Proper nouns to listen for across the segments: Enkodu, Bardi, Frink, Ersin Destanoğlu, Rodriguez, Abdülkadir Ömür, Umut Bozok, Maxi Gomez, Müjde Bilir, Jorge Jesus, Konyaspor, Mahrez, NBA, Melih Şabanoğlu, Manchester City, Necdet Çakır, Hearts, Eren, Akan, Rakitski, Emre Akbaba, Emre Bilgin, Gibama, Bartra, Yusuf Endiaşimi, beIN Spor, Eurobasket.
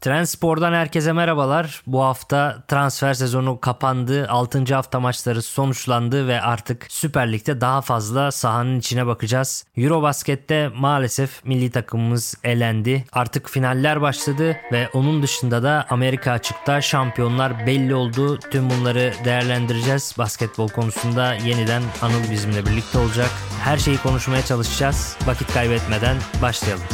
Trendspor'dan herkese merhabalar. Bu hafta transfer sezonu kapandı, 6. hafta maçları sonuçlandı ve artık Süper Lig'de daha fazla sahanın içine bakacağız. Eurobasket'te maalesef milli takımımız elendi. Artık finaller başladı ve onun dışında da Amerika açıkta şampiyonlar belli oldu. Tüm bunları değerlendireceğiz. Basketbol konusunda yeniden Anıl bizimle birlikte olacak. Her şeyi konuşmaya çalışacağız. Vakit kaybetmeden başlayalım.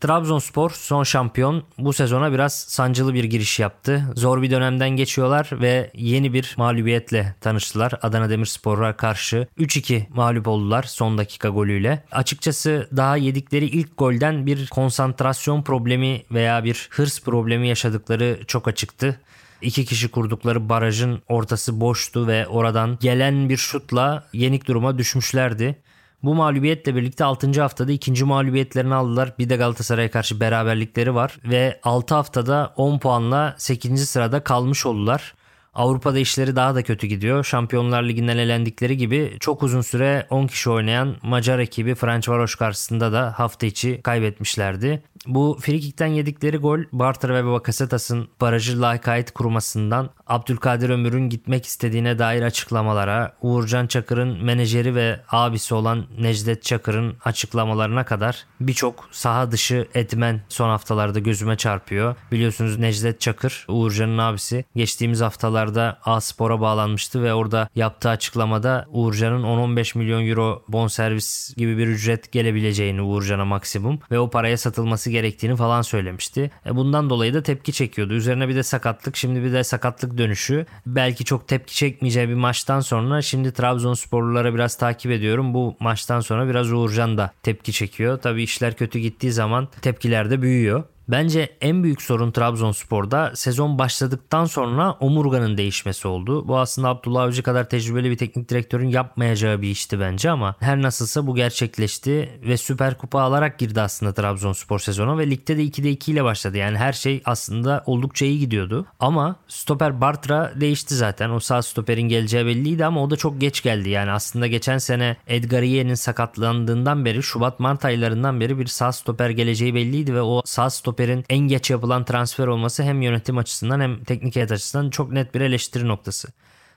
Trabzonspor son şampiyon. Bu sezona biraz sancılı bir giriş yaptı. Zor bir dönemden geçiyorlar ve yeni bir mağlubiyetle tanıştılar. Adana Demir Spor'a karşı 3-2 mağlup oldular son dakika golüyle. Açıkçası daha yedikleri ilk golden bir konsantrasyon problemi veya bir hırs problemi yaşadıkları çok açıktı. İki kişi kurdukları barajın ortası boştu ve oradan gelen bir şutla yenik duruma düşmüşlerdi. Bu mağlubiyetle birlikte 6. haftada 2. mağlubiyetlerini aldılar. Bir de Galatasaray'a karşı beraberlikleri var ve 6 haftada 10 puanla 8. sırada kalmış oldular. Avrupa'da işleri daha da kötü gidiyor. Şampiyonlar Ligi'nden elendikleri gibi çok uzun süre 10 kişi oynayan Macar ekibi Ferencváros karşısında da hafta içi kaybetmişlerdi. Bu frikikten yedikleri gol Bartra ve Bakasetas'ın barajı lakayt kurumasından Abdülkadir Ömür'ün gitmek istediğine dair açıklamalara, Uğurcan Çakır'ın menajeri ve abisi olan Necdet Çakır'ın açıklamalarına kadar birçok saha dışı etmen son haftalarda gözüme çarpıyor. Biliyorsunuz Necdet Çakır, Uğurcan'ın abisi, geçtiğimiz haftalarda A Spor'a bağlanmıştı ve orada yaptığı açıklamada Uğurcan'ın 10-15 milyon euro bonservis gibi bir ücret gelebileceğini Uğurcan'a maksimum ve o paraya satılması gerektiğini falan söylemişti. Bundan dolayı da tepki çekiyordu. Üzerine bir de sakatlık, şimdi bir de sakatlık dönüşü. Belki çok tepki çekmeyeceği bir maçtan sonra şimdi Trabzonsporlulara biraz takip ediyorum. Bu maçtan sonra biraz Uğurcan da tepki çekiyor. Tabii işler kötü gittiği zaman tepkiler de büyüyor. Bence en büyük sorun Trabzonspor'da sezon başladıktan sonra omurganın değişmesi oldu. Bu aslında Abdullah Avcı kadar tecrübeli bir teknik direktörün yapmayacağı bir işti bence ama her nasılsa bu gerçekleşti ve Süper Kupa alarak girdi aslında Trabzonspor sezona ve ligde de 2'de 2 ile başladı. Yani her şey aslında oldukça iyi gidiyordu ama stoper Bartra değişti zaten. O sağ stoperin geleceği belliydi ama o da çok geç geldi. Yani aslında geçen sene Edgariye'nin sakatlandığından beri, Şubat-Mart aylarından beri bir sağ stoper geleceği belliydi ve o sağ stoperin en geç yapılan transfer olması hem yönetim açısından hem teknik heyet açısından çok net bir eleştiri noktası.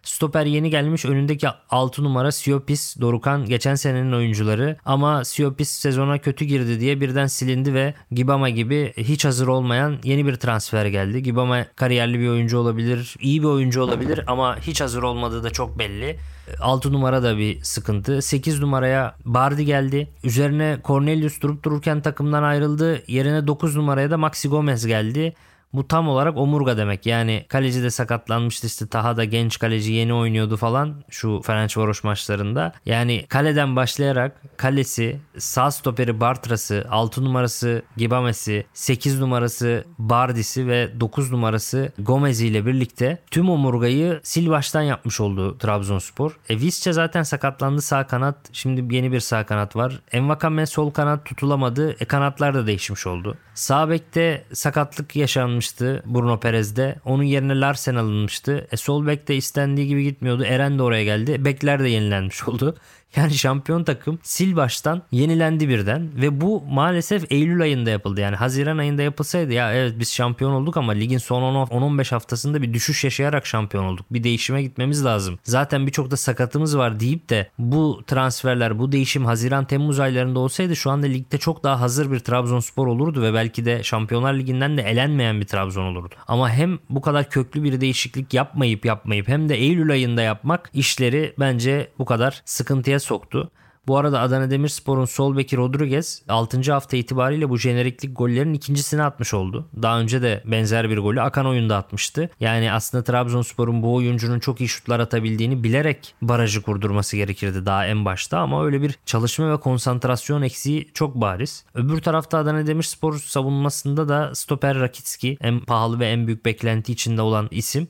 Stoper yeni gelmiş, önündeki 6 numara Siopis Dorukan geçen senenin oyuncuları ama Siopis sezona kötü girdi diye birden silindi ve Gibama gibi hiç hazır olmayan yeni bir transfer geldi. Gibama kariyerli bir oyuncu olabilir, iyi bir oyuncu olabilir ama hiç hazır olmadığı da çok belli. 6 numara da bir sıkıntı. 8 numaraya Bardi geldi. Üzerine Cornelius durup dururken takımdan ayrıldı. Yerine 9 numaraya da Maxi Gomez geldi. Bu tam olarak omurga demek. Yani kaleci de sakatlanmıştı, işte Taha da genç kaleci yeni oynuyordu falan şu Ferencváros maçlarında. Yani kaleden başlayarak kalesi, sağ stoperi Bartra'sı, 6 numarası Gibamesi, 8 numarası Bardi'si ve 9 numarası Gomez'i ile birlikte tüm omurgayı sil baştan yapmış oldu Trabzonspor. Visca zaten sakatlandı sağ kanat. Şimdi yeni bir sağ kanat var. Envakame sol kanat tutulamadı. Kanatlar da değişmiş oldu. Sağ bekte sakatlık yaşandı. Bruno Perez'de. Onun yerine Larsen alınmıştı. Sol bek de istendiği gibi gitmiyordu. Eren de oraya geldi. Bekler de yenilenmiş oldu. Yani şampiyon takım sil baştan yenilendi birden ve bu maalesef Eylül ayında yapıldı. Yani Haziran ayında yapılsaydı ya evet biz şampiyon olduk ama ligin son 10-15 haftasında bir düşüş yaşayarak şampiyon olduk. Bir değişime gitmemiz lazım. Zaten birçok da sakatımız var deyip de bu transferler, bu değişim Haziran-Temmuz aylarında olsaydı şu anda ligde çok daha hazır bir Trabzonspor olurdu ve belki de Şampiyonlar Ligi'nden de elenmeyen bir Trabzon olurdu. Ama hem bu kadar köklü bir değişiklik yapmayıp hem de Eylül ayında yapmak işleri bence bu kadar sıkıntıya soktu. Bu arada Adana Demirspor'un sol beki Rodriguez 6. hafta itibariyle bu jeneriklik gollerin ikincisini atmış oldu. Daha önce de benzer bir golü akan oyunda atmıştı. Yani aslında Trabzonspor'un bu oyuncunun çok iyi şutlar atabildiğini bilerek barajı kurdurması gerekirdi daha en başta, ama öyle bir çalışma ve konsantrasyon eksiği çok bariz. Öbür tarafta Adana Demirspor savunmasında da stoper Rakitski, en pahalı ve en büyük beklenti içinde olan isim.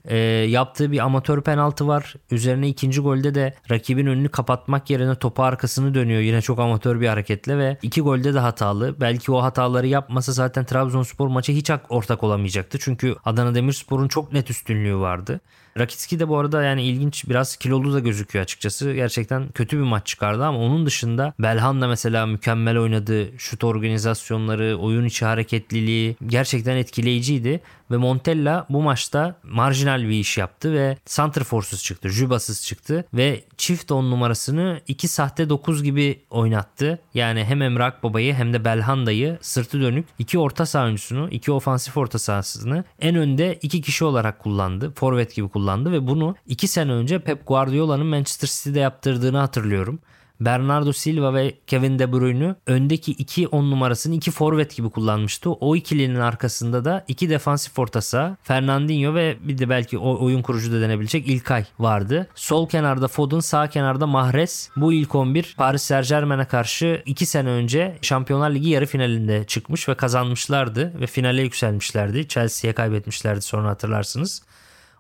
Yaptığı bir amatör penaltı var. Üzerine ikinci golde de rakibin önünü kapatmak yerine topu arkasını dönüyor. Yine çok amatör bir hareketle ve iki golde de hatalı. Belki o hataları yapmasa zaten Trabzonspor maça hiç ortak olamayacaktı. Çünkü Adana Demirspor'un çok net üstünlüğü vardı. Rakitski de bu arada yani ilginç, biraz kilolu da gözüküyor açıkçası. Gerçekten kötü bir maç çıkardı ama onun dışında Belhan da mesela mükemmel oynadı. Şut organizasyonları, oyun içi hareketliliği gerçekten etkileyiciydi. Ve Montella bu maçta marjinal bir iş yaptı ve santrforsuz çıktı, jübasız çıktı ve çift 10 numarasını 2 sahte 9 gibi oynattı. Yani hem Emre Akbaba'yı hem de Belhanda'yı sırtı dönük 2 orta saha oyuncusunu, 2 ofansif orta sahasını en önde 2 kişi olarak kullandı. Forvet gibi kullandı ve bunu 2 sene önce Pep Guardiola'nın Manchester City'de yaptırdığını hatırlıyorum. Bernardo Silva ve Kevin De Bruyne'ü öndeki 2 10 numarasını 2 forvet gibi kullanmıştı. O ikilinin arkasında da 2 defansif orta saha, Fernandinho ve bir de belki oyun kurucu da denebilecek İlkay vardı. Sol kenarda Foden, sağ kenarda Mahrez. Bu ilk 11 Paris Saint-Germain'e karşı 2 sene önce Şampiyonlar Ligi yarı finalinde çıkmış ve kazanmışlardı ve finale yükselmişlerdi. Chelsea'ye kaybetmişlerdi sonra, hatırlarsınız.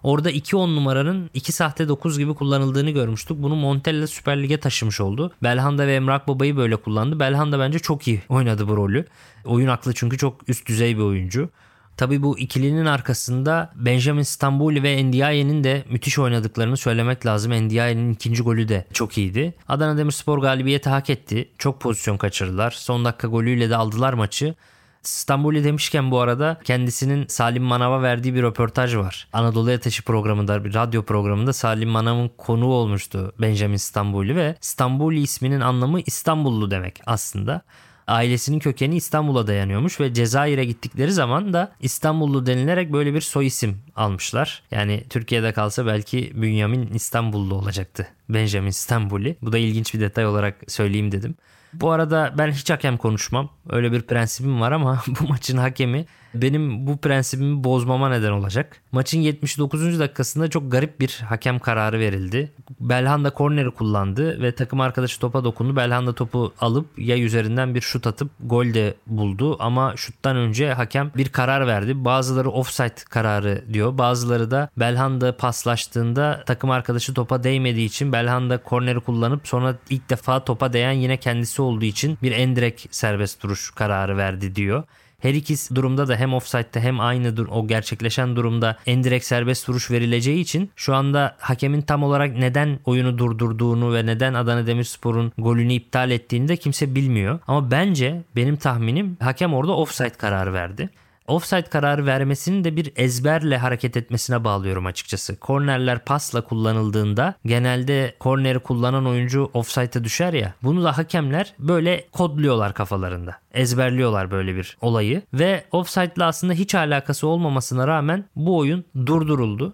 Orada 2-10 numaranın 2 sahte 9 gibi kullanıldığını görmüştük. Bunu Montella Süper Lig'e taşımış oldu. Belhanda ve Emre Akbaba'yı böyle kullandı. Belhanda bence çok iyi oynadı bu rolü. Oyun aklı çünkü çok üst düzey bir oyuncu. Tabii bu ikilinin arkasında Benjamin Stambouli ve Ndiaye'nin de müthiş oynadıklarını söylemek lazım. Ndiaye'nin ikinci golü de çok iyiydi. Adana Demirspor galibiyeti hak etti. Çok pozisyon kaçırdılar. Son dakika golüyle de aldılar maçı. İstanbul'u demişken bu arada kendisinin Salim Manav'a verdiği bir röportaj var. Anadolu Ateşi programında, bir radyo programında Salim Manav'ın konuğu olmuştu Benjamin Stambouli ve Stambouli isminin anlamı İstanbullu demek aslında. Ailesinin kökeni İstanbul'a dayanıyormuş ve Cezayir'e gittikleri zaman da İstanbullu denilerek böyle bir soy isim almışlar. Yani Türkiye'de kalsa belki Bünyamin İstanbullu olacaktı Benjamin Stambouli. Bu da ilginç bir detay olarak söyleyeyim dedim. Bu arada ben hiç hakem konuşmam. Öyle bir prensibim var ama bu maçın hakemi benim bu prensibimi bozmama neden olacak. Maçın 79. dakikasında çok garip bir hakem kararı verildi. Belhanda korneri kullandı ve takım arkadaşı topa dokundu. Belhanda topu alıp yay üzerinden bir şut atıp gol de buldu ama şuttan önce hakem bir karar verdi. Bazıları offside kararı diyor. Bazıları da Belhanda paslaştığında takım arkadaşı topa değmediği için Belhanda korneri kullanıp sonra ilk defa topa değen yine kendisi olduğu için bir endirek serbest duruş kararı verdi diyor. Her iki durumda da hem ofsaytta hem aynı o gerçekleşen durumda endirek serbest vuruş verileceği için şu anda hakemin tam olarak neden oyunu durdurduğunu ve neden Adana Demirspor'un golünü iptal ettiğini de kimse bilmiyor. Ama bence, benim tahminim, hakem orada ofsayt kararı verdi. Offside kararı vermesini de bir ezberle hareket etmesine bağlıyorum açıkçası. Kornerler pasla kullanıldığında genelde korneri kullanan oyuncu offside'e düşer ya. Bunu da hakemler böyle kodluyorlar kafalarında. Ezberliyorlar böyle bir olayı ve offside'la aslında hiç alakası olmamasına rağmen bu oyun durduruldu.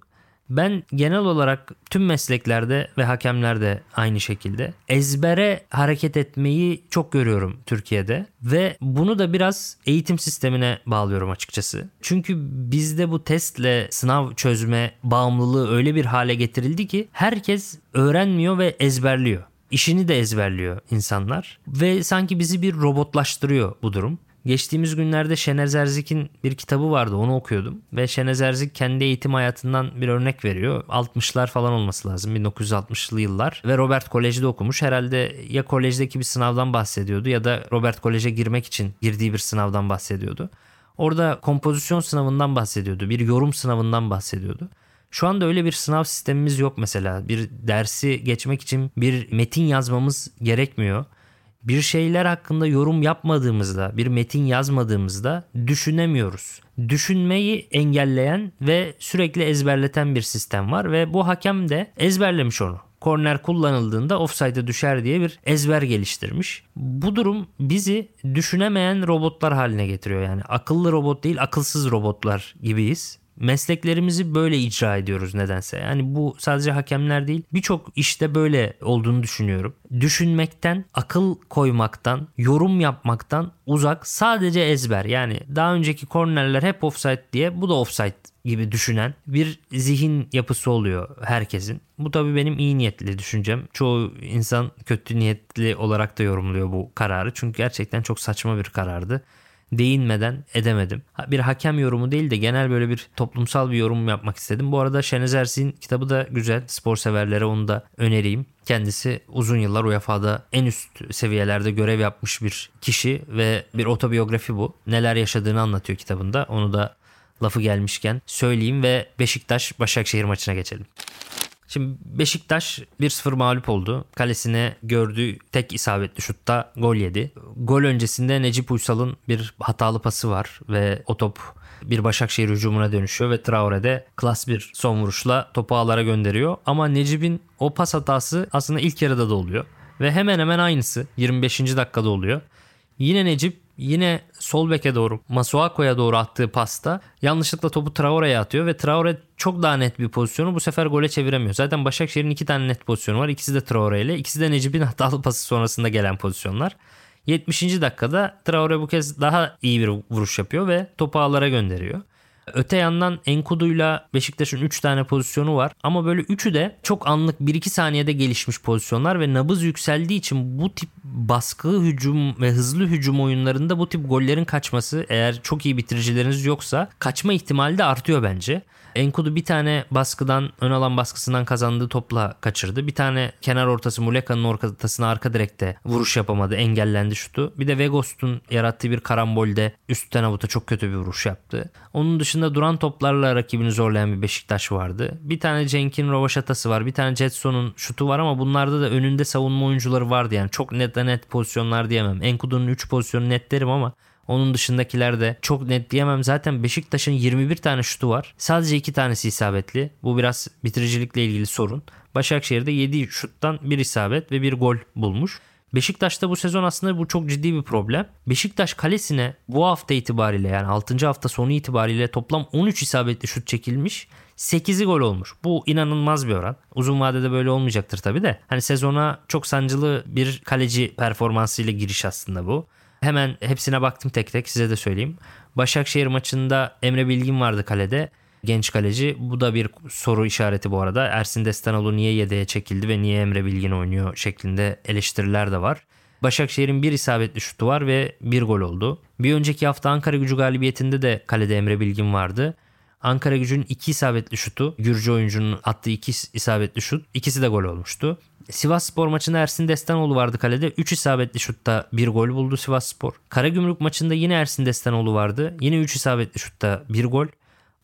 Ben genel olarak tüm mesleklerde ve hakemlerde aynı şekilde ezbere hareket etmeyi çok görüyorum Türkiye'de ve bunu da biraz eğitim sistemine bağlıyorum açıkçası. Çünkü bizde bu testle sınav çözme bağımlılığı öyle bir hale getirildi ki herkes öğrenmiyor ve ezberliyor. İşini de ezberliyor insanlar ve sanki bizi bir robotlaştırıyor bu durum. Geçtiğimiz günlerde Şenez Erzik'in bir kitabı vardı, onu okuyordum ve Şenez Erzik kendi eğitim hayatından bir örnek veriyor. 60'lar falan olması lazım, 1960'lı yıllar ve Robert Kolej'de okumuş herhalde, ya kolejdeki bir sınavdan bahsediyordu ya da Robert Kolej'e girmek için girdiği bir sınavdan bahsediyordu. Orada kompozisyon sınavından bahsediyordu, bir yorum sınavından bahsediyordu. Şu anda öyle bir sınav sistemimiz yok mesela, bir dersi geçmek için bir metin yazmamız gerekmiyor. Bir şeyler hakkında yorum yapmadığımızda, bir metin yazmadığımızda düşünemiyoruz. Düşünmeyi engelleyen ve sürekli ezberleten bir sistem var ve bu hakem de ezberlemiş onu. Korner kullanıldığında ofsayta düşer diye bir ezber geliştirmiş. Bu durum bizi düşünemeyen robotlar haline getiriyor. Yani akıllı robot değil, akılsız robotlar gibiyiz. mesleklerimizi böyle icra ediyoruz nedense. Yani bu sadece hakemler değil, birçok işte böyle olduğunu düşünüyorum. Düşünmekten, akıl koymaktan, yorum yapmaktan uzak, sadece ezber. Yani daha önceki kornerler hep ofsayt diye, bu da ofsayt gibi düşünen bir zihin yapısı oluyor herkesin. Bu tabii benim iyi niyetli düşüncem. Çoğu insan kötü niyetli olarak da yorumluyor bu kararı. Çünkü gerçekten çok saçma bir karardı. Değinmeden edemedim. Bir hakem yorumu değil de genel böyle bir toplumsal bir yorum yapmak istedim. Bu arada Şenez Ersin kitabı da güzel. Spor severlere onu da önereyim. Kendisi uzun yıllar UEFA'da en üst seviyelerde görev yapmış bir kişi ve bir otobiyografi bu. Neler yaşadığını anlatıyor kitabında. Onu da lafı gelmişken söyleyeyim ve Beşiktaş Başakşehir maçına geçelim. Şimdi Beşiktaş 1-0 mağlup oldu. Kalesine gördüğü tek isabetli şutta gol yedi. Gol öncesinde Necip Uysal'ın bir hatalı pası var ve o top bir Başakşehir hücumuna dönüşüyor ve Traore de klas bir son vuruşla topu ağlara gönderiyor. Ama Necip'in o pas hatası aslında ilk yarıda da oluyor ve hemen hemen aynısı 25. dakikada oluyor. Yine Necip sol beke doğru, Masuako'ya doğru attığı pasta yanlışlıkla topu Traore'ye atıyor ve Traore çok daha net bir pozisyonu bu sefer gole çeviremiyor. Zaten Başakşehir'in 2 tane net pozisyonu var. İkisi de Traore ile, ikisi de Necip'in hatalı pası sonrasında gelen pozisyonlar. 70. dakikada Traore bu kez daha iyi bir vuruş yapıyor ve topu ağlara gönderiyor. Öte yandan Enkudu'yla Beşiktaş'ın 3 tane pozisyonu var ama böyle üçü de çok anlık 1-2 saniyede gelişmiş pozisyonlar ve nabız yükseldiği için bu tip baskı hücum ve hızlı hücum oyunlarında bu tip gollerin kaçması, eğer çok iyi bitiricileriniz yoksa, kaçma ihtimali de artıyor bence. Enkudu bir tane baskıdan, ön alan baskısından kazandığı topla kaçırdı. Bir tane kenar ortası Muleka'nın ortasına arka direkte vuruş yapamadı, engellendi şutu. Bir de Vagost'un yarattığı bir karambolde üstten avuta çok kötü bir vuruş yaptı. Onun dışında duran toplarla rakibini zorlayan bir Beşiktaş vardı. Bir tane Cenk'in rovaşatası var. Bir tane Jetson'un şutu var ama bunlarda da önünde savunma oyuncuları vardı. Yani çok net pozisyonlar diyemem. Enkudu'nun 3 pozisyonu net derim ama onun dışındakiler de çok net diyemem. Zaten Beşiktaş'ın 21 tane şutu var. Sadece 2 tanesi isabetli. Bu biraz bitiricilikle ilgili sorun. Başakşehir'de 7 şuttan 1 isabet ve 1 gol bulmuş. Beşiktaş'ta bu sezon aslında bu çok ciddi bir problem. Beşiktaş kalesine bu hafta itibariyle, yani 6. hafta sonu itibariyle toplam 13 isabetli şut çekilmiş. 8'i gol olmuş. Bu inanılmaz bir oran. Uzun vadede böyle olmayacaktır tabii de. Hani sezona çok sancılı bir kaleci performansıyla giriş aslında bu. Hemen hepsine baktım tek tek, size de söyleyeyim. Başakşehir maçında Emre Bilgin vardı kalede. Genç kaleci. Bu da bir soru işareti bu arada. Ersin Destanoğlu niye yedeğe çekildi ve niye Emre Bilgin oynuyor şeklinde eleştiriler de var. Başakşehir'in 1 isabetli şutu var ve 1 gol oldu. Bir önceki hafta Ankaragücü galibiyetinde de kalede Emre Bilgin vardı. Ankaragücü'nün 2 isabetli şutu, Gürcü oyuncunun attığı 2 isabetli şut, ikisi de gol olmuştu. Sivas Spor maçında Ersin Destanoğlu vardı kalede. 3 isabetli şutta 1 gol buldu Sivas Spor. Karagümrük maçında yine Ersin Destanoğlu vardı. Yine 3 isabetli şutta 1 gol.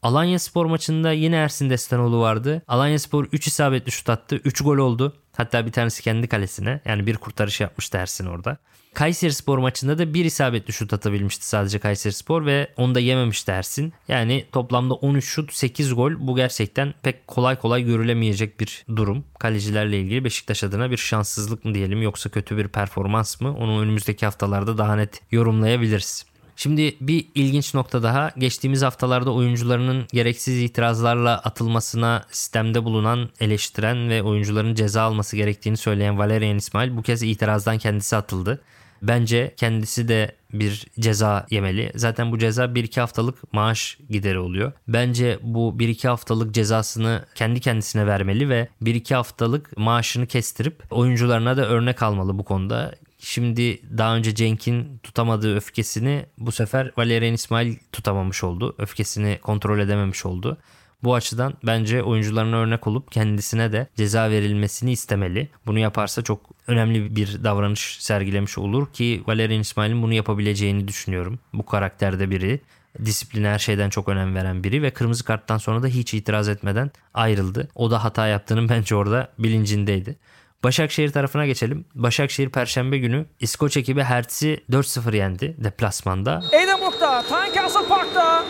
Alanyaspor maçında yine Ersin Destanoğlu vardı. Alanyaspor 3 isabetli şut attı. 3 gol oldu. Hatta bir tanesi kendi kalesine. Yani bir kurtarış yapmıştı Ersin orada. Kayserispor maçında da 1 isabetli şut atabilmişti sadece Kayserispor ve onu da yememişti Ersin. Yani toplamda 13 şut, 8 gol. Bu gerçekten pek kolay kolay görülemeyecek bir durum. Kalecilerle ilgili Beşiktaş adına bir şanssızlık mı diyelim, yoksa kötü bir performans mı? Onu önümüzdeki haftalarda daha net yorumlayabiliriz. Şimdi bir ilginç nokta daha. Geçtiğimiz haftalarda oyuncularının gereksiz itirazlarla atılmasına sistemde bulunan, eleştiren ve oyuncuların ceza alması gerektiğini söyleyen Valerian İsmail bu kez itirazdan kendisi atıldı. Bence kendisi de bir ceza yemeli. Zaten bu ceza 1-2 haftalık maaş gideri oluyor. Bence bu 1-2 haftalık cezasını kendi kendisine vermeli ve 1-2 haftalık maaşını kestirip oyuncularına da örnek almalı bu konuda. Şimdi daha önce Cenk'in tutamadığı öfkesini bu sefer Valerian İsmail tutamamış oldu. Öfkesini kontrol edememiş oldu. Bu açıdan bence oyuncularına örnek olup kendisine de ceza verilmesini istemeli. Bunu yaparsa çok önemli bir davranış sergilemiş olur ki Valerian İsmail'in bunu yapabileceğini düşünüyorum. Bu karakterde biri, disipline her şeyden çok önem veren biri ve kırmızı karttan sonra da hiç itiraz etmeden ayrıldı. O da hata yaptığının bence orada bilincindeydi. Başakşehir tarafına geçelim. Başakşehir Perşembe günü İskoç ekibi Hearts'i 4-0 yendi deplasmanda. Edinburgh'da, Tankastle Park'ta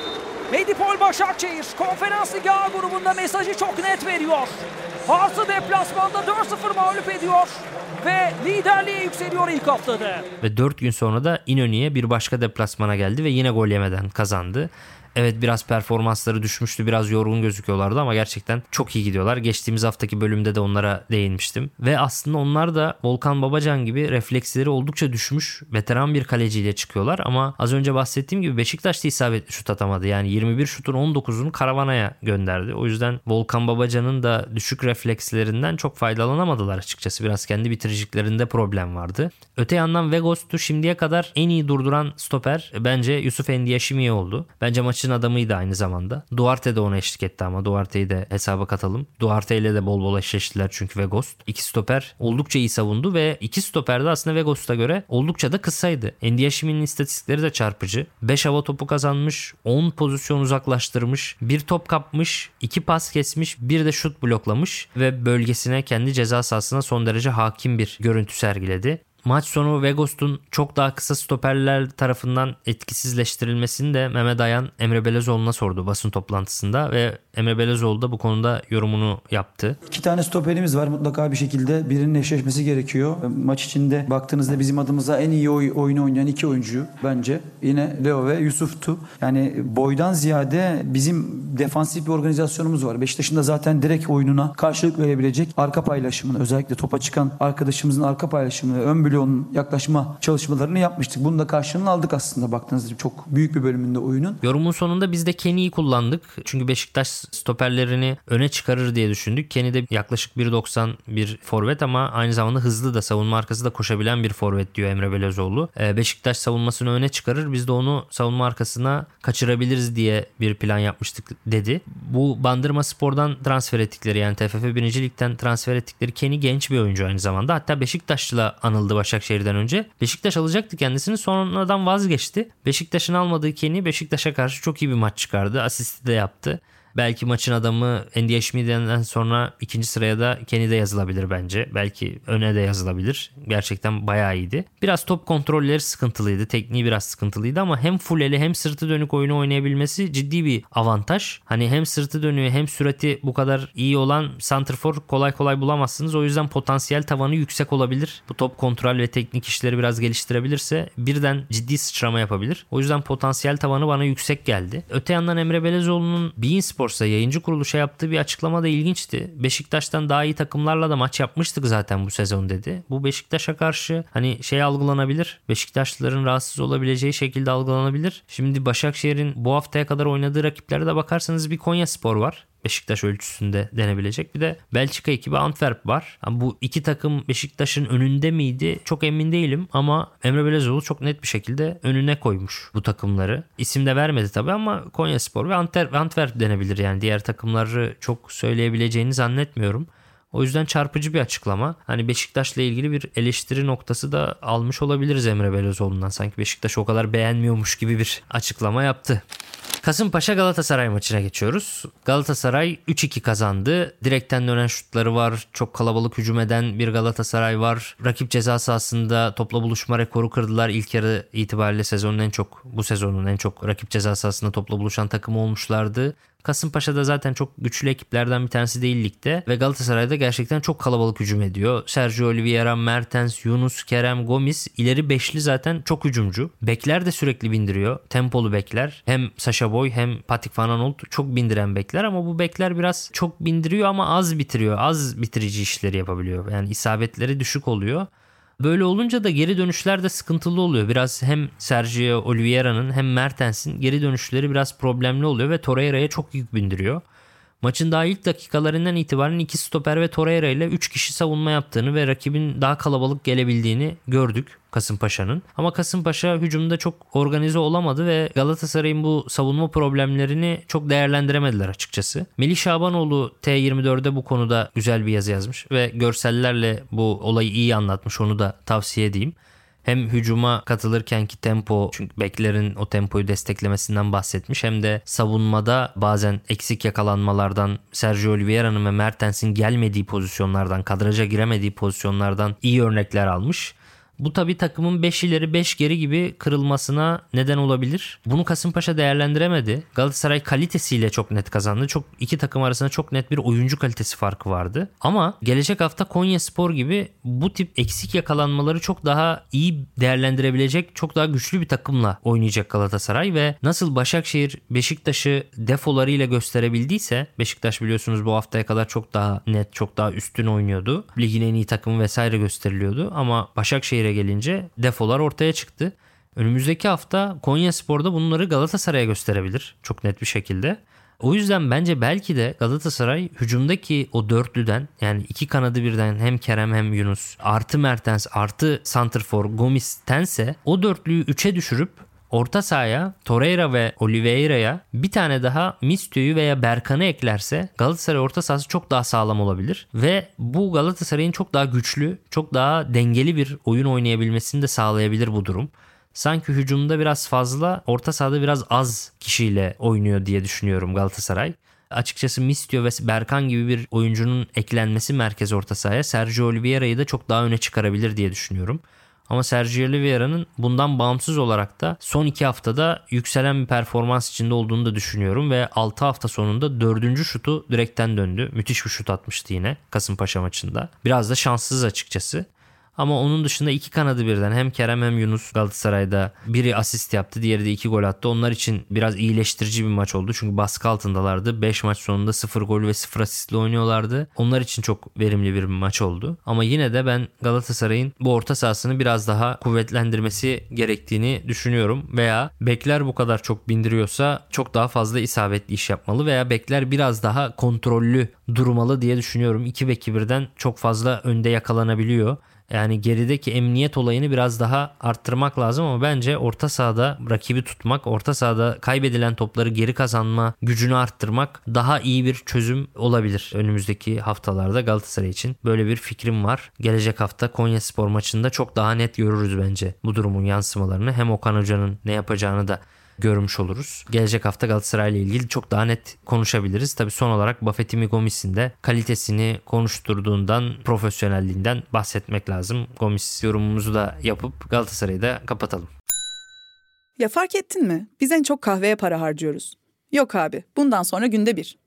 Medipol Başakşehir Konferans Ligi A grubunda mesajı çok net veriyor. Hearts'ı deplasmanda 4-0 mağlup ediyor ve liderliğe yükseliyor ilk haftada. Ve 4 gün sonra da İnönü'ye bir başka deplasmana geldi ve yine gol yemeden kazandı. Evet, biraz performansları düşmüştü. Biraz yorgun gözüküyorlardı ama gerçekten çok iyi gidiyorlar. Geçtiğimiz haftaki bölümde de onlara değinmiştim. Ve aslında onlar da Volkan Babacan gibi refleksleri oldukça düşmüş veteran bir kaleciyle çıkıyorlar. Ama az önce bahsettiğim gibi Beşiktaş da isabetli şut atamadı. Yani 21 şutun 19'unu Karavana'ya gönderdi. O yüzden Volkan Babacan'ın da düşük reflekslerinden çok faydalanamadılar açıkçası. Biraz kendi bitiriciliklerinde problem vardı. Öte yandan Vagost'u şimdiye kadar en iyi durduran stoper bence Yusuf Endiaşimiye oldu. Bence maçın adamıydı aynı zamanda. Duarte de ona eşlik etti ama Duarte'yi de hesaba katalım. Duarte ile de bol bol eşleştiler çünkü Vagost. İki stoper oldukça iyi savundu ve iki stoper de aslında Vagost'a göre oldukça da kısaydı. Endiaşimi'nin istatistikleri de çarpıcı. 5 hava topu kazanmış, 10 pozisyon uzaklaştırmış, 1 top kapmış, 2 pas kesmiş, 1 de şut bloklamış ve bölgesine, kendi ceza sahasına son derece hakim bir görüntü sergiledi. Maç sonu Vagost'un çok daha kısa stoperler tarafından etkisizleştirilmesini de Mehmet Ayan Emre Belezoğlu'na sordu basın toplantısında ve Emre Belezoğlu da bu konuda yorumunu yaptı. 2 tane stoperimiz var, mutlaka bir şekilde birinin eşleşmesi gerekiyor. Maç içinde baktığınızda bizim adımıza en iyi oyunu oynayan 2 oyuncu bence yine Leo ve Yusuf'tu. Yani boydan ziyade bizim defansif bir organizasyonumuz var. Beşiktaş'ın da zaten direkt oyununa karşılık verebilecek arka paylaşımını, özellikle topa çıkan arkadaşımızın arka paylaşımını, ön bloğun yaklaşma çalışmalarını yapmıştık. Bunun da karşılığını aldık aslında baktığınız gibi çok büyük bir bölümünde oyunun. Yorumun sonunda biz de Kenny'yi kullandık. Çünkü Beşiktaş stoperlerini öne çıkarır diye düşündük. Kenny de yaklaşık 1.90 bir forvet ama aynı zamanda hızlı da, savunma arkası da koşabilen bir forvet diyor Emre Belözoğlu. Beşiktaş savunmasını öne çıkarır. Biz de onu savunma arkasına kaçırabiliriz diye bir plan yapmıştık dedi. Bu Bandırma Spor'dan transfer ettikleri, yani TFF 1. Lig'den transfer ettikleri Kenny genç bir oyuncu aynı zamanda. Hatta Beşiktaş'la anıldı Başakşehir'den önce. Beşiktaş alacaktı kendisini, sonradan vazgeçti. Beşiktaş'ın almadığı Kenny Beşiktaş'a karşı çok iyi bir maç çıkardı. Asisti de yaptı. Belki maçın adamı Endiaşmi'den sonra ikinci sıraya da Kenny de yazılabilir bence. Belki öne de yazılabilir. Gerçekten bayağı iyiydi. Biraz top kontrolleri sıkıntılıydı. Tekniği biraz sıkıntılıydı ama hem full eli hem sırtı dönük oyunu oynayabilmesi ciddi bir avantaj. Hani hem sırtı dönüğü hem sürati bu kadar iyi olan santrfor kolay kolay bulamazsınız. O yüzden potansiyel tavanı yüksek olabilir. Bu top kontrol ve teknik işleri biraz geliştirebilirse birden ciddi sıçrama yapabilir. O yüzden potansiyel tavanı bana yüksek geldi. Öte yandan Emre Belezoğlu'nun beIN Spor yayıncı kuruluşa yaptığı bir açıklama da ilginçti. Beşiktaş'tan daha iyi takımlarla da maç yapmıştık zaten bu sezon dedi. Bu Beşiktaş'a karşı hani algılanabilir. Beşiktaşlıların rahatsız olabileceği şekilde algılanabilir. Şimdi Başakşehir'in bu haftaya kadar oynadığı rakiplere de bakarsanız bir Konyaspor var. Beşiktaş ölçüsünde denebilecek. Bir de Belçika ekibi Antwerp var. Yani bu iki takım Beşiktaş'ın önünde miydi? Çok emin değilim ama Emre Belezoğlu çok net bir şekilde önüne koymuş bu takımları. İsim de vermedi tabii ama Konyaspor ve Antwerp denebilir. Yani diğer takımları çok söyleyebileceğini zannetmiyorum. O yüzden çarpıcı bir açıklama. Hani Beşiktaş'la ilgili bir eleştiri noktası da almış olabiliriz Emre Belezoğlu'ndan. Sanki Beşiktaş o kadar beğenmiyormuş gibi bir açıklama yaptı. Kasımpaşa Galatasaray maçına geçiyoruz. Galatasaray 3-2 kazandı. Direkten dönen şutları var. Çok kalabalık hücum eden bir Galatasaray var. Rakip ceza sahasında topla buluşma rekoru kırdılar. İlk yarı itibariyle bu sezonun en çok rakip ceza sahasında topla buluşan takımı olmuşlardı. Kasımpaşa'da zaten çok güçlü ekiplerden bir tanesi değil ligde ve Galatasaray'da gerçekten çok kalabalık hücum ediyor. Sergio Oliveira, Mertens, Yunus, Kerem, Gomis, ileri beşli zaten çok hücumcu. Bekler de sürekli bindiriyor. Tempolu bekler. Hem Sacha Boey hem Patrick Van Aanholt çok bindiren bekler ama bu bekler biraz çok bindiriyor ama az bitiriyor. Az bitirici işleri yapabiliyor. Yani isabetleri düşük oluyor. Böyle olunca da geri dönüşler de sıkıntılı oluyor. Biraz hem Sergio Oliveira'nın hem Mertens'in geri dönüşleri biraz problemli oluyor ve Torreira'ya çok yük bindiriyor. Maçın daha ilk dakikalarından itibaren iki stoper ve Torreira ile 3 kişi savunma yaptığını ve rakibin daha kalabalık gelebildiğini gördük Kasımpaşa'nın. Ama Kasımpaşa hücumda çok organize olamadı ve Galatasaray'ın bu savunma problemlerini çok değerlendiremediler açıkçası. Melih Şabanoğlu T24'de bu konuda güzel bir yazı yazmış ve görsellerle bu olayı iyi anlatmış, onu da tavsiye edeyim. Hem hücuma katılırkenki tempo, çünkü beklerin o tempoyu desteklemesinden bahsetmiş, hem de savunmada bazen eksik yakalanmalardan, Sergio Oliveira'nın ve Mertens'in gelmediği pozisyonlardan, kadraja giremediği pozisyonlardan iyi örnekler almış. Bu tabii takımın 5 ileri 5 geri gibi kırılmasına neden olabilir. Bunu Kasımpaşa değerlendiremedi. Galatasaray kalitesiyle çok net kazandı. İki takım arasında çok net bir oyuncu kalitesi farkı vardı. Ama gelecek hafta Konyaspor gibi bu tip eksik yakalanmaları çok daha iyi değerlendirebilecek, çok daha güçlü bir takımla oynayacak Galatasaray ve nasıl Başakşehir Beşiktaş'ı defolarıyla gösterebildiyse, Beşiktaş biliyorsunuz bu haftaya kadar çok daha net, çok daha üstün oynuyordu. Ligin en iyi takımı vesaire gösteriliyordu ama Başakşehir'e gelince defolar ortaya çıktı. Önümüzdeki hafta Konyaspor'da bunları Galatasaray'a gösterebilir çok net bir şekilde. O yüzden bence belki de Galatasaray hücumdaki o dörtlüden, yani iki kanadı birden hem Kerem hem Yunus artı Mertens artı santrfor Gomis'tense o dörtlüyü 3'e düşürüp orta sahaya Torreira ve Oliveira'ya bir tane daha Mistyu'yu veya Berkan'ı eklerse Galatasaray orta sahası çok daha sağlam olabilir. Ve bu Galatasaray'ın çok daha güçlü, çok daha dengeli bir oyun oynayabilmesini de sağlayabilir bu durum. Sanki hücumda biraz fazla, orta sahada biraz az kişiyle oynuyor diye düşünüyorum Galatasaray. Açıkçası Mistio ve Berkan gibi bir oyuncunun eklenmesi merkez orta sahaya Sergio Oliveira'yı da çok daha öne çıkarabilir diye düşünüyorum. Ama Sergio Oliveira'nın bundan bağımsız olarak da son 2 haftada yükselen bir performans içinde olduğunu da düşünüyorum ve 6 hafta sonunda 4. şutu direkten döndü. Müthiş bir şut atmıştı yine Kasımpaşa maçında. Biraz da şanssız açıkçası. Ama onun dışında iki kanadı birden hem Kerem hem Yunus Galatasaray'da biri asist yaptı, diğeri de 2 gol attı. Onlar için biraz iyileştirici bir maç oldu. Çünkü baskı altındalardı. 5 maç sonunda 0 gol ve 0 asistle oynuyorlardı. Onlar için çok verimli bir maç oldu. Ama yine de ben Galatasaray'ın bu orta sahasını biraz daha kuvvetlendirmesi gerektiğini düşünüyorum. Veya bekler bu kadar çok bindiriyorsa çok daha fazla isabetli iş yapmalı veya bekler biraz daha kontrollü durmalı diye düşünüyorum. 2 beki birden çok fazla önde yakalanabiliyor. Yani gerideki emniyet olayını biraz daha arttırmak lazım ama bence orta sahada rakibi tutmak, orta sahada kaybedilen topları geri kazanma gücünü arttırmak daha iyi bir çözüm olabilir önümüzdeki haftalarda Galatasaray için. Böyle bir fikrim var. Gelecek hafta Konyaspor maçında çok daha net görürüz bence bu durumun yansımalarını. Hem Okan Hoca'nın ne yapacağını da görmüş oluruz. Gelecek hafta Galatasaray ile ilgili çok daha net konuşabiliriz. Tabii son olarak Buffett'in Gomis'in de kalitesini konuşturduğundan, profesyonelliğinden bahsetmek lazım. Gomis yorumumuzu da yapıp Galatasaray'ı da kapatalım. Ya fark ettin mi? Biz en çok kahveye para harcıyoruz. Yok abi, bundan sonra günde 1.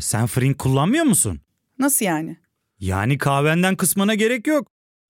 Sen Frink kullanmıyor musun? Nasıl yani? Yani kahvenden kısmına gerek yok.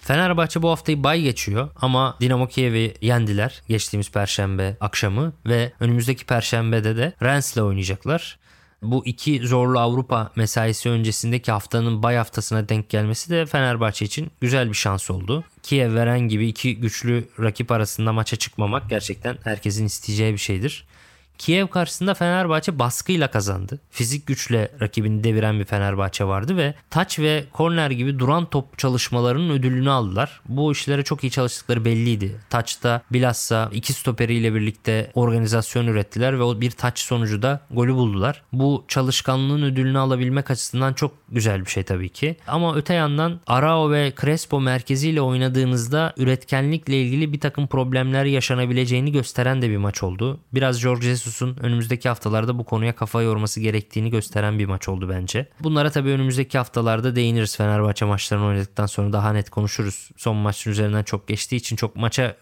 Fenerbahçe bu haftayı bay geçiyor ama Dinamo Kiev'i yendiler geçtiğimiz perşembe akşamı ve önümüzdeki perşembede de Rennes'le oynayacaklar. Bu iki zorlu Avrupa mesaisi öncesindeki haftanın bay haftasına denk gelmesi de Fenerbahçe için güzel bir şans oldu. Kiev ve Rennes gibi iki güçlü rakip arasında maça çıkmamak gerçekten herkesin isteyeceği bir şeydir. Kiev karşısında Fenerbahçe baskıyla kazandı. Fizik güçle rakibini deviren bir Fenerbahçe vardı ve taç ve korner gibi duran top çalışmalarının ödülünü aldılar. Bu işlere çok iyi çalıştıkları belliydi. Taçta bilhassa iki stoperiyle birlikte organizasyon ürettiler ve bir taç sonucu da golü buldular. Bu çalışkanlığın ödülünü alabilmek açısından çok güzel bir şey tabii ki. Ama öte yandan Arao ve Crespo merkeziyle oynadığınızda üretkenlikle ilgili bir takım problemler yaşanabileceğini gösteren de bir maç oldu. Biraz Jorge Jesus'un önümüzdeki haftalarda bu konuya kafa yorması gerektiğini gösteren bir maç oldu bence. Bunlara tabii önümüzdeki haftalarda değiniriz. Fenerbahçe maçlarını oynadıktan sonra daha net konuşuruz. Son maçın üzerinden çok geçtiği için çok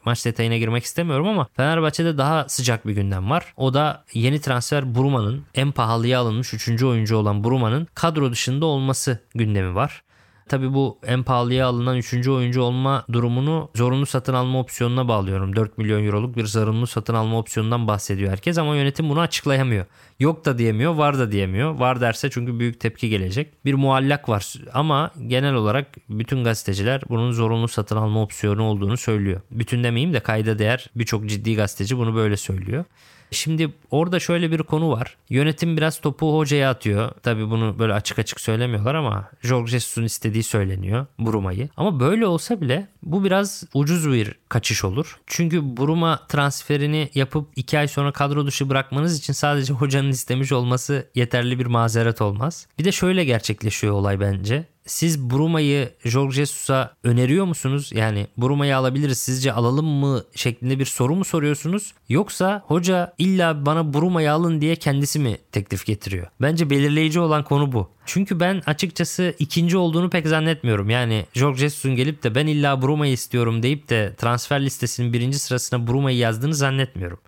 maç detayına girmek istemiyorum ama Fenerbahçe'de daha sıcak bir gündem var. O da yeni transfer Bruma'nın, en pahalıya alınmış 3. oyuncu olan Bruma'nın kadro dışında olması gündemi var. Tabii bu en pahalıya alınan 3. oyuncu olma durumunu zorunlu satın alma opsiyonuna bağlıyorum. 4 milyon euroluk bir zorunlu satın alma opsiyonundan bahsediyor herkes ama yönetim bunu açıklayamıyor. Yok da diyemiyor, var da diyemiyor. Var derse çünkü büyük tepki gelecek. Bir muallak var ama genel olarak bütün gazeteciler bunun zorunlu satın alma opsiyonu olduğunu söylüyor. Bütün demeyeyim de kayda değer birçok ciddi gazeteci bunu böyle söylüyor. Şimdi orada şöyle bir konu var. Yönetim biraz topu hocaya atıyor. Tabii bunu böyle açık açık söylemiyorlar ama Jorge Jesus'un istediği söyleniyor Bruma'yı. Ama böyle olsa bile bu biraz ucuz bir kaçış olur. Çünkü Bruma transferini yapıp 2 ay sonra kadro dışı bırakmanız için sadece hocanın istemiş olması yeterli bir mazeret olmaz. Bir de şöyle gerçekleşiyor olay bence. Siz Bruma'yı Jorge Jesus'a öneriyor musunuz? Yani Bruma'yı alabiliriz sizce alalım mı şeklinde bir soru mu soruyorsunuz? Yoksa hoca illa bana Bruma'yı alın diye kendisi mi teklif getiriyor? Bence belirleyici olan konu bu. Çünkü ben açıkçası ikinci olduğunu pek zannetmiyorum. Yani Jorge Jesus'un gelip de ben illa Bruma'yı istiyorum deyip de transfer listesinin 1. sırasına Bruma'yı yazdığını zannetmiyorum.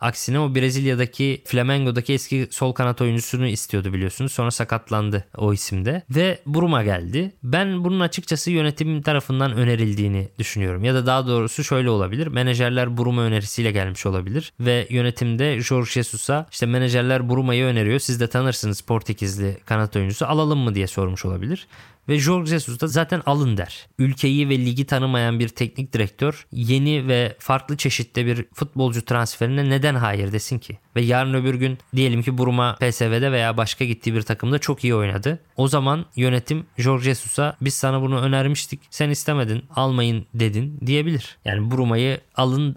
Aksine o Brezilya'daki Flamengo'daki eski sol kanat oyuncusunu istiyordu biliyorsunuz. Sonra sakatlandı o isimde ve Bruma geldi. Ben bunun açıkçası yönetim tarafından önerildiğini düşünüyorum. Ya da daha doğrusu şöyle olabilir. Menajerler Bruma önerisiyle gelmiş olabilir. Ve yönetimde Jorge Jesus'a işte menajerler Bruma'yı öneriyor. Siz de tanırsınız Portekizli kanat oyuncusu alalım mı diye sormuş olabilir. Ve Jorge Jesus da zaten alın der. Ülkeyi ve ligi tanımayan bir teknik direktör yeni ve farklı çeşitli bir futbolcu transferine neden hayır desin ki? Ve yarın öbür gün diyelim ki Bruma PSV'de veya başka gittiği bir takımda çok iyi oynadı. O zaman yönetim Jorge Jesus'a biz sana bunu önermiştik sen istemedin almayın dedin diyebilir. Yani Bruma'yı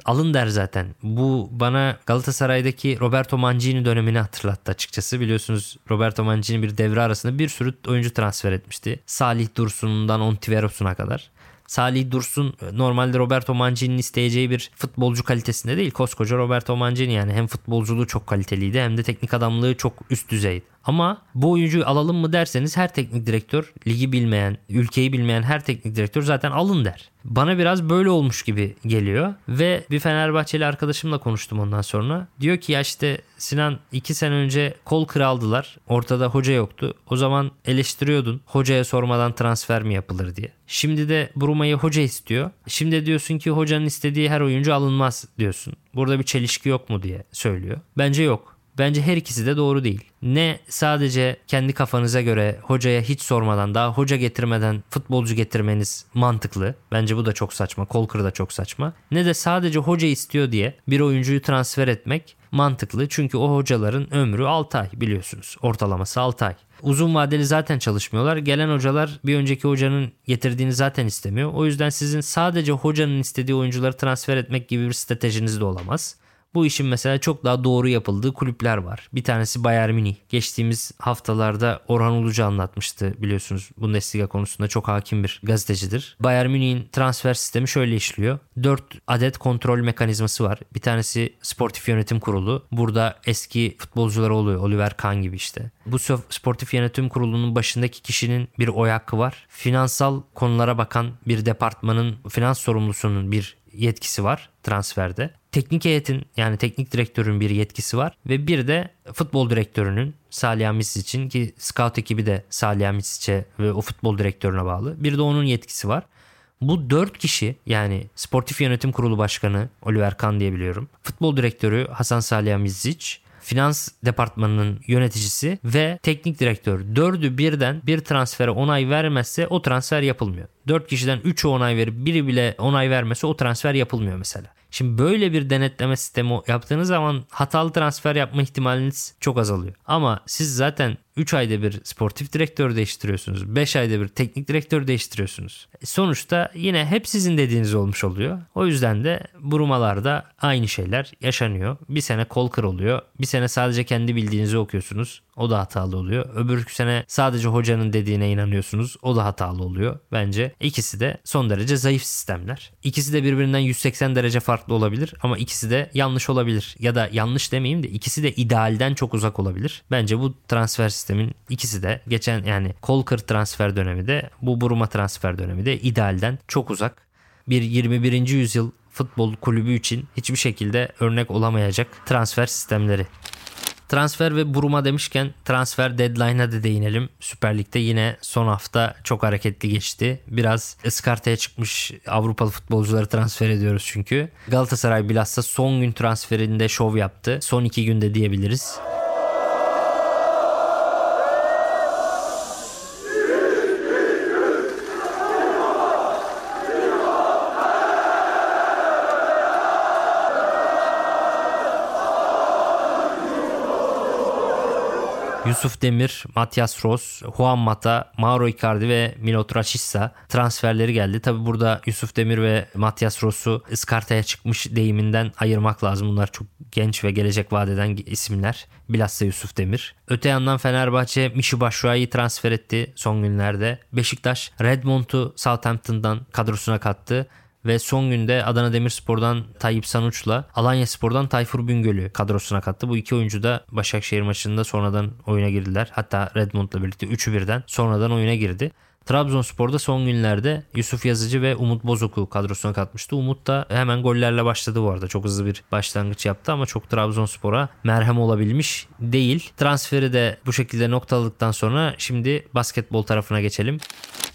alın der zaten. Bu bana Galatasaray'daki Roberto Mancini dönemini hatırlattı açıkçası. Biliyorsunuz Roberto Mancini bir devre arasında bir sürü oyuncu transfer etmişti. Salih Dursun'dan Ontiveros'una kadar. Salih Dursun normalde Roberto Mancini'nin isteyeceği bir futbolcu kalitesinde değil. Koskoca Roberto Mancini yani hem futbolculuğu çok kaliteliydi hem de teknik adamlığı çok üst düzeydi. Ama bu oyuncuyu alalım mı derseniz her teknik direktör ligi bilmeyen, ülkeyi bilmeyen her teknik direktör zaten alın der. Bana biraz böyle olmuş gibi geliyor ve bir Fenerbahçeli arkadaşımla konuştum ondan sonra. Diyor ki ya işte Sinan 2 sene önce kol kırıldılar. Ortada hoca yoktu. O zaman eleştiriyordun hocaya sormadan transfer mi yapılır diye. Şimdi de Bruma'yı hoca istiyor. Şimdi diyorsun ki hocanın istediği her oyuncu alınmaz diyorsun. Burada bir çelişki yok mu diye söylüyor. Bence yok. Bence her ikisi de doğru değil. Ne sadece kendi kafanıza göre hocaya hiç sormadan daha hoca getirmeden futbolcu getirmeniz mantıklı. Bence bu da çok saçma. Kolkır da çok saçma. Ne de sadece hoca istiyor diye bir oyuncuyu transfer etmek mantıklı. Çünkü o hocaların ömrü 6 ay biliyorsunuz. Ortalaması 6 ay. Uzun vadeli zaten çalışmıyorlar. Gelen hocalar bir önceki hocanın getirdiğini zaten istemiyor. O yüzden sizin sadece hocanın istediği oyuncuları transfer etmek gibi bir stratejiniz de olamaz. Bu işin mesela çok daha doğru yapıldığı kulüpler var. Bir tanesi Bayern Münih. Geçtiğimiz haftalarda Orhan Ulucu anlatmıştı biliyorsunuz. Bundesliga konusunda çok hakim bir gazetecidir. Bayern Münih'in transfer sistemi şöyle işliyor. 4 adet kontrol mekanizması var. Bir tanesi sportif yönetim kurulu. Burada eski futbolcular oluyor. Oliver Kahn gibi işte. Bu sportif yönetim kurulunun başındaki kişinin bir oy hakkı var. Finansal konulara bakan bir departmanın finans sorumlusunun bir yetkisi var transferde. Teknik heyetin yani teknik direktörün bir yetkisi var ve bir de futbol direktörünün Salihamidzic için ki scout ekibi de Salihamidzic'e ve o futbol direktörüne bağlı. Bir de onun yetkisi var. Bu 4 kişi yani sportif yönetim kurulu başkanı Oliver Kahn diye biliyorum. Futbol direktörü Hasan Salihamidzic, finans departmanının yöneticisi ve teknik direktör 4'ü birden bir transfere onay vermezse o transfer yapılmıyor. 4 kişiden 3'ü onay verip biri bile onay vermese o transfer yapılmıyor mesela. Şimdi böyle bir denetleme sistemi yaptığınız zaman hatalı transfer yapma ihtimaliniz çok azalıyor. Ama siz zaten 3 ayda bir sportif direktör değiştiriyorsunuz. 5 ayda bir teknik direktör değiştiriyorsunuz. Sonuçta yine hep sizin dediğiniz olmuş oluyor. O yüzden de Brumalarda aynı şeyler yaşanıyor. Bir sene kol kırılıyor. Bir sene sadece kendi bildiğinizi okuyorsunuz. O da hatalı oluyor. Öbür sene sadece hocanın dediğine inanıyorsunuz. O da hatalı oluyor. Bence ikisi de son derece zayıf sistemler. İkisi de birbirinden 180 derece farklı olabilir ama ikisi de yanlış olabilir. Ya da yanlış demeyeyim de ikisi de idealden çok uzak olabilir. Bence bu transfer sistemin ikisi de geçen yani Kolkır transfer dönemi de bu Bruma transfer dönemi de idealden çok uzak. Bir 21. yüzyıl futbol kulübü için hiçbir şekilde örnek olamayacak transfer sistemleri. Transfer ve buruma demişken transfer deadline'a da değinelim. Süper Lig'de yine son hafta çok hareketli geçti. Biraz iskartaya çıkmış Avrupalı futbolcuları transfer ediyoruz çünkü. Galatasaray bilhassa son gün transferinde şov yaptı. Son iki günde diyebiliriz. Yusuf Demir, Matias Ros, Juan Mata, Mauro Icardi ve Milot Rashica transferleri geldi. Tabi burada Yusuf Demir ve Matias Ros'u iskartaya çıkmış deyiminden ayırmak lazım. Bunlar çok genç ve gelecek vadeden isimler. Bilhassa Yusuf Demir. Öte yandan Fenerbahçe Michy Batshuayi'yi transfer etti son günlerde. Beşiktaş Redmond'u Southampton'dan kadrosuna kattı. Ve son günde Adana Demir Spor'dan Tayyip Sanuç'la Alanyaspor'dan Tayfur Bingöl'ü kadrosuna kattı. Bu iki oyuncu da Başakşehir maçında sonradan oyuna girdiler. Hatta Redmond'la birlikte 3'ü birden sonradan oyuna girdi. Trabzonspor'da son günlerde Yusuf Yazıcı ve Umut Bozok'u kadrosuna katmıştı. Umut da hemen gollerle başladı bu arada. Çok hızlı bir başlangıç yaptı ama çok Trabzonspor'a merhem olabilmiş değil. Transferi de bu şekilde noktaladıktan sonra şimdi basketbol tarafına geçelim.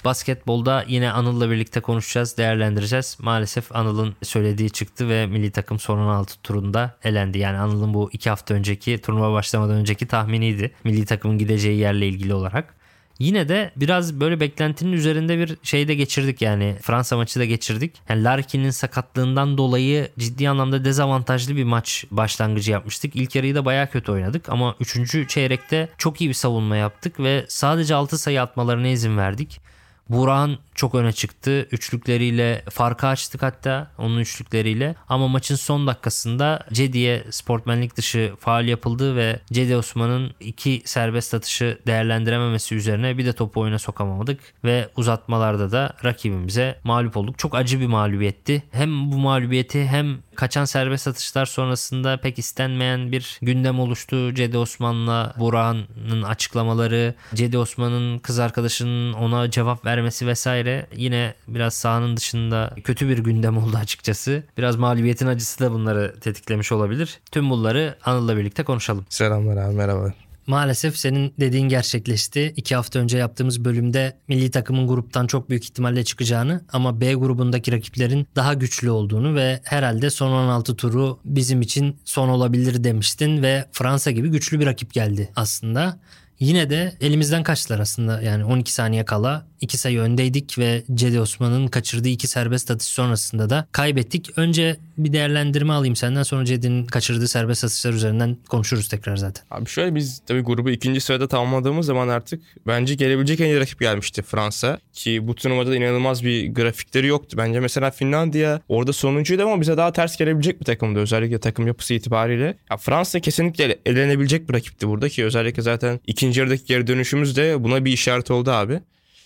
Basketbolda yine Anıl'la birlikte konuşacağız, değerlendireceğiz. Maalesef Anıl'ın söylediği çıktı ve milli takım son 16 turunda elendi. Yani Anıl'ın bu 2 hafta önceki, turnuva başlamadan önceki tahminiydi. Milli takımın gideceği yerle ilgili olarak. Yine de biraz böyle beklentinin üzerinde bir şey de geçirdik yani. Fransa maçı da geçirdik. Yani Larkin'in sakatlığından dolayı ciddi anlamda dezavantajlı bir maç başlangıcı yapmıştık. İlk yarıyı da bayağı kötü oynadık ama 3. çeyrekte çok iyi bir savunma yaptık ve sadece 6 sayı atmalarına izin verdik. Burak'ın çok öne çıktı. Üçlükleriyle farkı açtık hatta onun üçlükleriyle. Ama maçın son dakikasında Cedi'ye sportmenlik dışı faul yapıldı ve Cedi Osman'ın 2 serbest atışı değerlendirememesi üzerine bir de topu oyuna sokamamadık. Ve uzatmalarda da rakibimize mağlup olduk. Çok acı bir mağlubiyetti. Hem bu mağlubiyeti hem kaçan serbest atışlar sonrasında pek istenmeyen bir gündem oluştu. Cedi Osman'la Burak'ın açıklamaları, Cedi Osman'ın kız arkadaşının ona cevap vermesi vesaire yine biraz sahanın dışında kötü bir gündem oldu açıkçası. Biraz mağlubiyetin acısı da bunları tetiklemiş olabilir. Tüm bunları Anıl'la birlikte konuşalım. Selamlar abi, merhaba. Maalesef senin dediğin gerçekleşti. 2 hafta önce yaptığımız bölümde milli takımın gruptan çok büyük ihtimalle çıkacağını ama B grubundaki rakiplerin daha güçlü olduğunu ve herhalde son 16 turu bizim için son olabilir demiştin ve Fransa gibi güçlü bir rakip geldi aslında. Yine de elimizden kaçtılar aslında yani 12 saniye kala 2 sayı öndeydik ve Cedi Osman'ın kaçırdığı 2 serbest atış sonrasında da kaybettik. Önce bir değerlendirme alayım senden, sonra Cedi'nin kaçırdığı serbest atışlar üzerinden konuşuruz tekrar zaten. Abi şöyle, biz tabii grubu 2. sırada tamamladığımız zaman artık bence gelebilecek en iyi rakip gelmişti Fransa. Ki bu turnuvada da inanılmaz bir grafikleri yoktu. Bence mesela Finlandiya orada sonuncuydu ama bize daha ters gelebilecek bir takımdı özellikle takım yapısı itibariyle. Ya Fransa kesinlikle elenebilecek bir rakipti burada ki özellikle zaten 2. yarıdaki geri dönüşümüz de buna bir işaret oldu abi.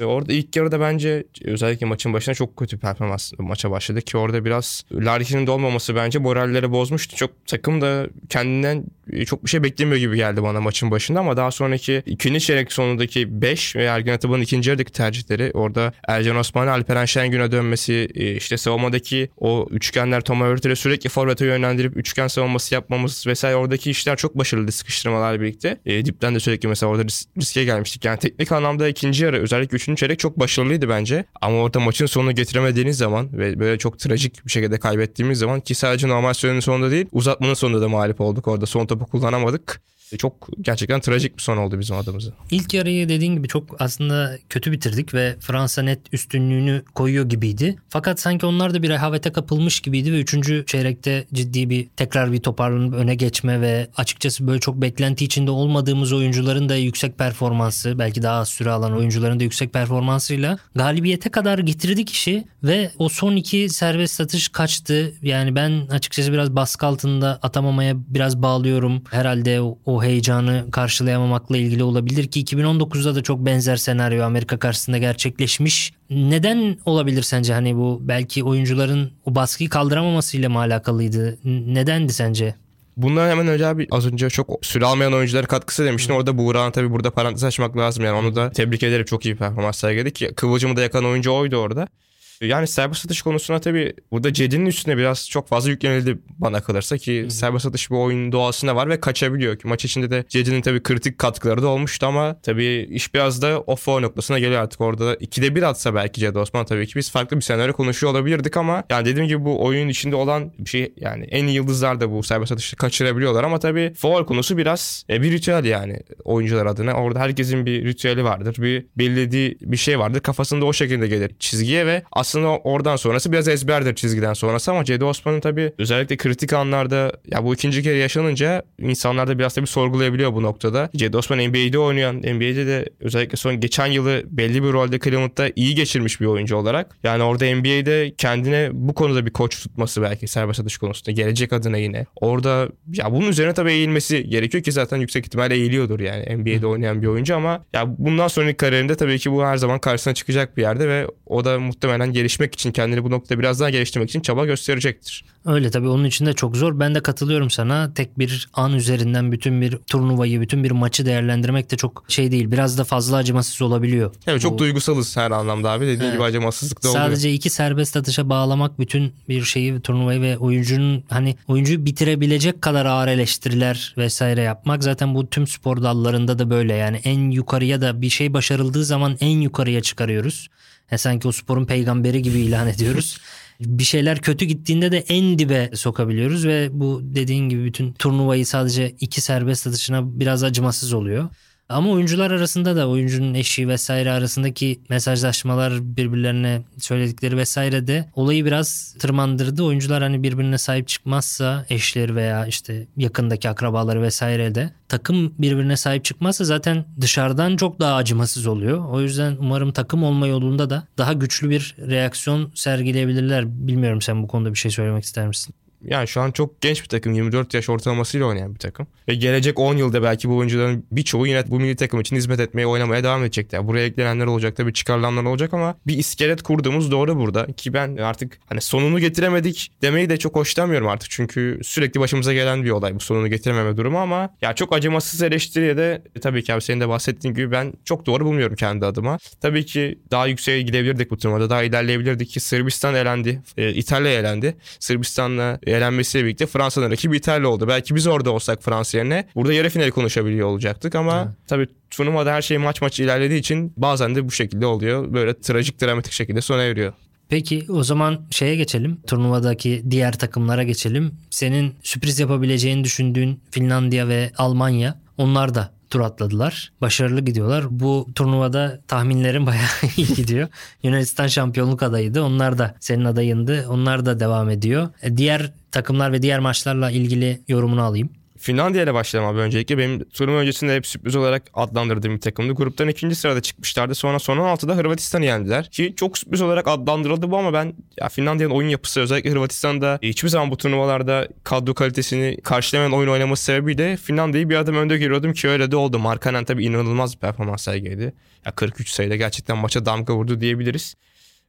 Orada ilk yarıda bence özellikle maçın başına çok kötü performans maça başladı ki orada biraz Larkin'in de olmaması bence moralleri bozmuştu. Çok takım da kendinden çok bir şey beklemiyor gibi geldi bana maçın başında ama daha sonraki 2. çeyrek sonundaki 5 ve Ergin Ataban'ın 2. yarıdaki tercihleri, orada Ercan Osman'ın Alperen Şengün'e dönmesi, işte savunmadaki o üçgenler, Tom Örter'e sürekli forvete yönlendirip üçgen savunması yapmamız vesaire, oradaki işler çok başarılı sıkıştırmalarla birlikte. Dipten de sürekli mesela orada riske gelmiştik. Yani teknik anlamda 2. yarı özellikle 3. çeyrek çok başarılıydı bence. Ama orada maçın sonunu getiremediğiniz zaman ve böyle çok trajik bir şekilde kaybettiğimiz zaman, ki sadece normal sürenin sonunda değil uzatmanın sonunda da mağlup olduk. Orada son topu kullanamadık. Çok gerçekten trajik bir son oldu bizim adımıza. İlk yarıyı dediğin gibi çok aslında kötü bitirdik ve Fransa net üstünlüğünü koyuyor gibiydi. Fakat sanki onlar da bir rehavete kapılmış gibiydi ve 3. çeyrekte ciddi bir tekrar bir toparlanıp öne geçme ve açıkçası böyle çok beklenti içinde olmadığımız oyuncuların da yüksek performansı, belki daha az süre alan oyuncuların da yüksek performansıyla galibiyete kadar getirdik işi ve o son 2 serbest atış kaçtı. Yani ben açıkçası biraz baskı altında atamamaya biraz bağlıyorum. Herhalde o heyecanı karşılayamamakla ilgili olabilir ki 2019'da da çok benzer senaryo Amerika karşısında gerçekleşmiş. Neden olabilir sence, hani bu belki oyuncuların o baskıyı kaldıramamasıyla mı alakalıydı? Nedendi sence? Bundan hemen önce abi az önce çok süre almayan oyunculara katkısı demiştin. Orada Buğra'nın tabii burada parantez açmak lazım yani onu da tebrik ederim. Çok iyi performans sergiledi ki kıvılcımı da yakan oyuncu oydu orada. Yani serbest atış konusuna tabii burada Cedi'nin üstüne biraz çok fazla yüklenildi bana kalırsa ki serbest atış bu oyunun doğasında var ve kaçabiliyor ki maç içinde de Cedi'nin tabii kritik katkıları da olmuştu ama tabii iş biraz da o faul noktasına geliyor artık. Orada 2'de 1 atsa belki Cedi Osman tabii ki biz farklı bir senaryo konuşuyor olabilirdik ama yani dediğim gibi bu oyunun içinde olan bir şey, yani en iyi yıldızlar da bu serbest atışı kaçırabiliyorlar ama tabii faul konusu biraz bir ritüel yani oyuncular adına. Orada herkesin bir ritüeli vardır, bir belirlediği bir şey vardır, kafasında o şekilde gelir çizgiye ve aslında oradan sonrası biraz ezberdir çizgiden sonrası ama Cedi Osman'ın tabii özellikle kritik anlarda ya bu ikinci kere yaşanınca insanlar da biraz tabii sorgulayabiliyor bu noktada. Cedi Osman NBA'de oynayan, NBA'de de özellikle son geçen yılı belli bir rolde Cleveland'da iyi geçirmiş bir oyuncu olarak. Yani orada NBA'de kendine bu konuda bir koç tutması belki serbest atış konusunda gelecek adına yine. Orada ya bunun üzerine tabii eğilmesi gerekiyor ki zaten yüksek ihtimalle eğiliyordur yani NBA'de oynayan bir oyuncu ama ya bundan sonraki kariyerinde tabii ki bu her zaman karşısına çıkacak bir yerde ve o da muhtemelen gelişmek için, kendini bu noktada biraz daha geliştirmek için çaba gösterecektir. Öyle tabii, onun için de çok zor. Ben de katılıyorum sana. Tek bir an üzerinden bütün bir turnuvayı, bütün bir maçı değerlendirmek de çok şey değil. Biraz da fazla acımasız olabiliyor. Evet, çok duygusalız her anlamda abi. Dediğim gibi acımasızlık da oluyor. Sadece iki serbest atışa bağlamak bütün bir şeyi, turnuvayı ve oyuncunun hani oyuncuyu bitirebilecek kadar ağır eleştiriler vesaire yapmak. Zaten bu tüm spor dallarında da böyle yani en yukarıya da bir şey başarıldığı zaman en yukarıya çıkarıyoruz. Sanki o sporun peygamberi gibi ilan ediyoruz. Bir şeyler kötü gittiğinde de en dibe sokabiliyoruz ve bu dediğin gibi bütün turnuvayı sadece iki serbest atışına biraz acımasız oluyor. Ama oyuncular arasında da oyuncunun eşi vesaire arasındaki mesajlaşmalar, birbirlerine söyledikleri vesaire de olayı biraz tırmandırdı. Oyuncular hani birbirine sahip çıkmazsa eşleri veya işte yakındaki akrabaları vesaire de, takım birbirine sahip çıkmazsa zaten dışarıdan çok daha acımasız oluyor. O yüzden umarım takım olma yolunda da daha güçlü bir reaksiyon sergileyebilirler. Bilmiyorum, sen bu konuda bir şey söylemek ister misin? Yani şu an çok genç bir takım. 24 yaş ortalamasıyla oynayan bir takım. Ve gelecek 10 yılda belki bu oyuncuların birçoğu yine bu milli takım için hizmet etmeye, oynamaya devam edecekler. Buraya eklenenler olacak tabii, çıkarılanlar olacak ama bir iskelet kurduğumuz doğru burada. Ki ben artık hani sonunu getiremedik demeyi de çok hoşlanmıyorum artık. Çünkü sürekli başımıza gelen bir olay bu sonunu getirememe durumu ama ya çok acımasız eleştiriye de tabii ki abi senin de bahsettiğin gibi ben çok doğru bulmuyorum kendi adıma. Tabii ki daha yükseğe gidebilirdik bu turnuvada. Daha ilerleyebilirdik ki Sırbistan elendi. İtalya elendi. Sırbistan'la eğlenmesiyle birlikte Fransa'nın rakibi İtalya oldu. Belki biz orada olsak Fransa yerine burada yarı finali konuşabiliyor olacaktık ama tabii turnuvada her şey maç maç ilerlediği için bazen de bu şekilde oluyor. Böyle trajik, dramatik şekilde sona eriyor. Peki o zaman şeye geçelim. Turnuvadaki diğer takımlara geçelim. Senin sürpriz yapabileceğini düşündüğün Finlandiya ve Almanya, onlar da tur atladılar. Başarılı gidiyorlar. Bu turnuvada tahminlerin bayağı iyi gidiyor. Yunanistan şampiyonluk adayıydı. Onlar da senin adayındı. Onlar da devam ediyor. Diğer takımlar ve diğer maçlarla ilgili yorumunu alayım. Finlandiya ile başlayalım abi öncelikle. Benim turnuva öncesinde hep sürpriz olarak adlandırdığım bir takımdı. Gruptan 2. sırada çıkmışlardı. Sonra son 16'da Hırvatistan'ı yendiler. Ki çok sürpriz olarak adlandırıldı bu ama ben ya Finlandiya'nın oyun yapısı, özellikle Hırvatistan'da hiçbir zaman bu turnuvalarda kadro kalitesini karşılamayan oyun oynaması sebebiyle Finlandiya'yı bir adım önde görüyordum ki öyle de oldu. Markkanen tabii inanılmaz bir performans sergiledi. Ya 43 sayıda gerçekten maça damga vurdu diyebiliriz.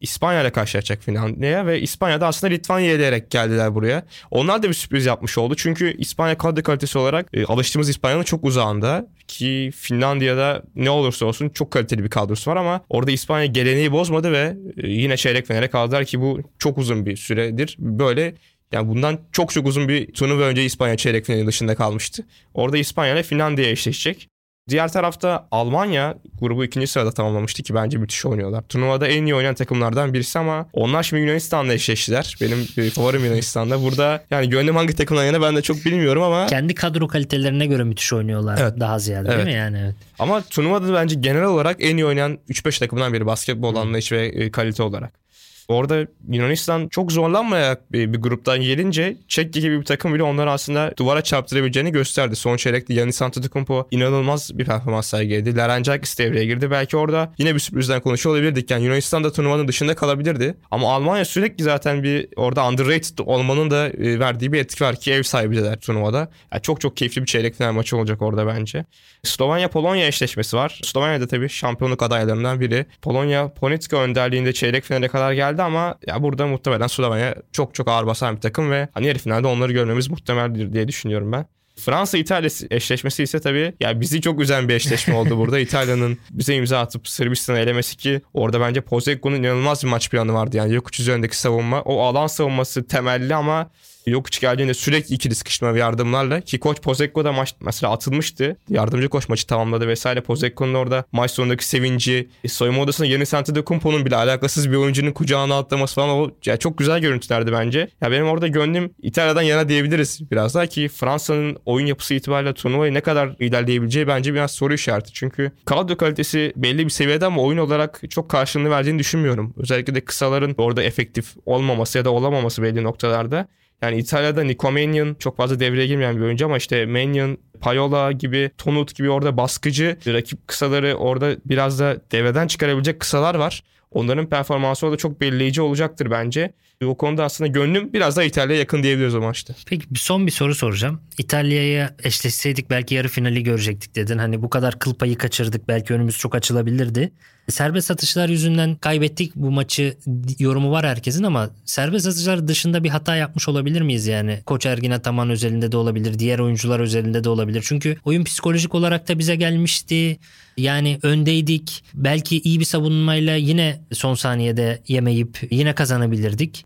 İspanya ile karşılaşacak Finlandiya ve İspanya'da aslında Litvanya'yı eleyerek geldiler buraya. Onlar da bir sürpriz yapmış oldu. Çünkü İspanya kadro kalitesi olarak alıştığımız İspanya'nın çok uzağında ki Finlandiya'da ne olursa olsun çok kaliteli bir kadrosu var ama orada İspanya geleneği bozmadı ve yine çeyrek finale kaldılar ki bu çok uzun bir süredir böyle. Yani bundan çok çok uzun bir turnuva önce İspanya çeyrek finali dışında kalmıştı. Orada İspanya ile Finlandiya eşleşecek. Diğer tarafta Almanya grubu 2. sırada tamamlamıştı ki bence müthiş oynuyorlar. Turnuvada en iyi oynayan takımlardan birisi ama onlar şimdi Yunanistan'la eşleştiler. Benim favorim Yunanistan'da. Burada yani gönlüm hangi takımdan yana ben de çok bilmiyorum ama... Kendi kadro kalitelerine göre müthiş oynuyorlar daha ziyade değil mi yani? Evet. Ama turnuvada bence genel olarak en iyi oynayan 3-5 takımdan biri basketbol anlayışı ve kalite olarak. Orada Yunanistan çok zorlanmayarak bir gruptan gelince Çekya gibi bir takım bile onları aslında duvara çarptırabileceğini gösterdi. Son çeyrekte Giannis Antetokounmpo inanılmaz bir performans sergiledi. Larenzakis devreye girdi. Belki orada yine bir sürprizden konuşuyor olabilirdik. Yani Yunanistan da turnuvanın dışında kalabilirdi. Ama Almanya sürekli zaten bir orada underrated olmanın da verdiği bir etki var ki ev sahibiler turnuvada. Yani çok çok keyifli bir çeyrek final maçı olacak orada bence. Slovenya-Polonya eşleşmesi var. Slovenya da tabii şampiyonluk adaylarından biri. Polonya Ponitka önderliğinde çeyrek finale kadar geldi ama ya burada muhtemelen Slovenya çok çok ağır basan bir takım ve hani yarı finalde onları görmemiz muhtemeldir diye düşünüyorum ben. Fransa-İtalya eşleşmesi ise tabii ya bizi çok üzen bir eşleşme oldu burada. İtalya'nın bize imza atıp Sırbistan'ı elemesi ki orada bence Pozzecco'nun inanılmaz bir maç planı vardı. Yani Jokic üzerindeki savunma, o alan savunması temelli ama Jokic geldiğinde sürekli ikili sıkışma ve yardımlarla ki koç Pozzecco da maç mesela atılmıştı. Yardımcı koç maçı tamamladı vesaire. Pozzecco'nun orada maç sonundaki sevinci, soyunma odasında yeni Santidekumpo'nun bile alakasız bir oyuncunun kucağına atlaması falan o ya çok güzel görüntülerdi bence. Ya benim orada gönlüm İtalya'dan yana diyebiliriz biraz daha ki Fransa'nın oyun yapısı itibariyle turnuvayı ne kadar ilerleyebileceği bence biraz soru işareti. Çünkü kadro kalitesi belli bir seviyede ama oyun olarak çok karşılığını verdiğini düşünmüyorum. Özellikle de kısaların orada efektif olmaması ya da olamaması belli noktalarda. Yani İtalya'da Nico Mannion çok fazla devreye girmeyen bir oyuncu ama işte Mannion, Payola gibi, Tonut gibi orada baskıcı, rakip kısaları orada biraz da devreden çıkarabilecek kısalar var. Onların performansı orada çok belirleyici olacaktır bence. O konuda aslında gönlüm biraz daha İtalya'ya yakın diyebiliyoruz o maçta. Peki son bir soru soracağım. İtalya'ya eşleşseydik belki yarı finali görecektik dedin. Hani bu kadar kıl payı kaçırdık. Belki önümüz çok açılabilirdi. Serbest atışlar yüzünden kaybettik bu maçı yorumu var herkesin ama serbest atışlar dışında bir hata yapmış olabilir miyiz yani? Koç Ergin Ataman özelinde de olabilir. Diğer oyuncular özelinde de olabilir. Çünkü oyun psikolojik olarak da bize gelmişti. Yani öndeydik. Belki iyi bir savunmayla yine son saniyede yemeyip yine kazanabilirdik.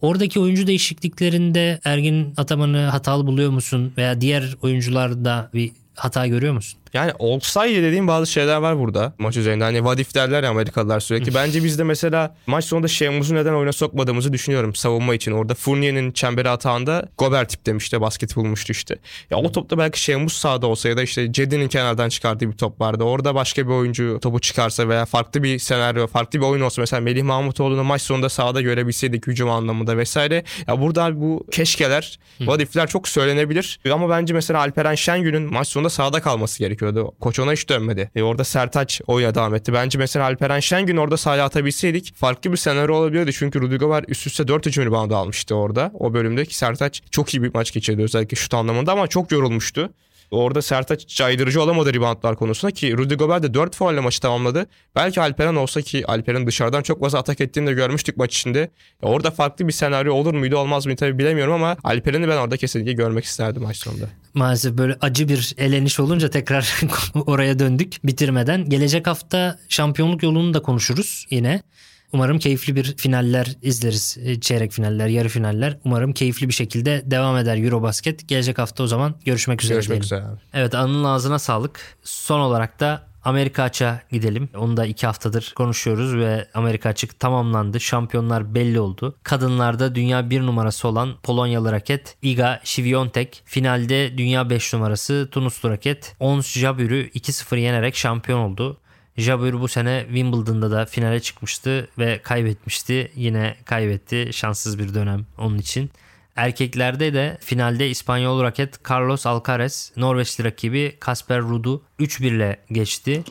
Oradaki oyuncu değişikliklerinde Ergin Ataman'ı hatalı buluyor musun? Veya diğer oyuncularda bir hata görüyor musun? Yani olsaydı dediğim bazı şeyler var burada maç üzerinde. Hani what if derler ya Amerikalılar sürekli. Bence biz de mesela maç sonunda Şemuz'u neden oyuna sokmadığımızı düşünüyorum savunma için. Orada Fournier'in çemberi atağında Gobert tip demişti, basket bulmuştu işte. Ya o topta belki Şemuz sağda olsa ya da işte Cedi'nin kenardan çıkardığı bir top vardı. Orada başka bir oyuncu topu çıkarsa veya farklı bir senaryo, farklı bir oyun olsa mesela Melih Mahmutoğlu'nu maç sonunda sağda görebilseydik hücum anlamında vesaire. Ya burada bu keşkeler, what if'ler çok söylenebilir. Ama bence mesela Alperen Şengül'ün maç sonunda sağda kalması gerekiyor. Koç ona hiç dönmedi. Orada Sertaç oyuna devam etti. Bence mesela Alperen Şengün orada sahaya atabilseydik farklı bir senaryo olabilirdi. Çünkü Rudiger üst üste 4 hücum ribaundu almıştı orada. O bölümdeki Sertaç çok iyi bir maç geçirdi özellikle şut anlamında ama çok yorulmuştu. Orada Sertaç caydırıcı olamadı reboundlar konusunda ki Rudy Gobert de 4 faulle maçı tamamladı. Belki Alperen olsa ki Alperen dışarıdan çok fazla atak ettiğini de görmüştük maç içinde. Orada farklı bir senaryo olur muydu olmaz mıydı tabii bilemiyorum ama Alperen'i ben orada kesinlikle görmek isterdim maç sonunda. Maalesef böyle acı bir eleniş olunca tekrar oraya döndük bitirmeden. Gelecek hafta şampiyonluk yolunu da konuşuruz yine. Umarım keyifli bir finaller izleriz. Çeyrek finaller, yarı finaller. Umarım keyifli bir şekilde devam eder Eurobasket. Gelecek hafta o zaman görüşmek üzere. Görüşmek üzere. Evet, Anıl'ın ağzına sağlık. Son olarak da Amerika Açık'a gidelim. Onu da 2 haftadır konuşuyoruz ve Amerika Açık tamamlandı. Şampiyonlar belli oldu. Kadınlarda dünya 1 numarası olan Polonyalı raket Iga Świątek finalde dünya 5 numarası Tunuslu raket Ons Jabur'u 2-0 yenerek şampiyon oldu. Jabeur bu sene Wimbledon'da da finale çıkmıştı ve kaybetmişti. Yine kaybetti. Şanssız bir dönem onun için. Erkeklerde de finalde İspanyol raket Carlos Alcaraz, Norveçli rakibi Kasper Ruud'u 3-1 ile geçti.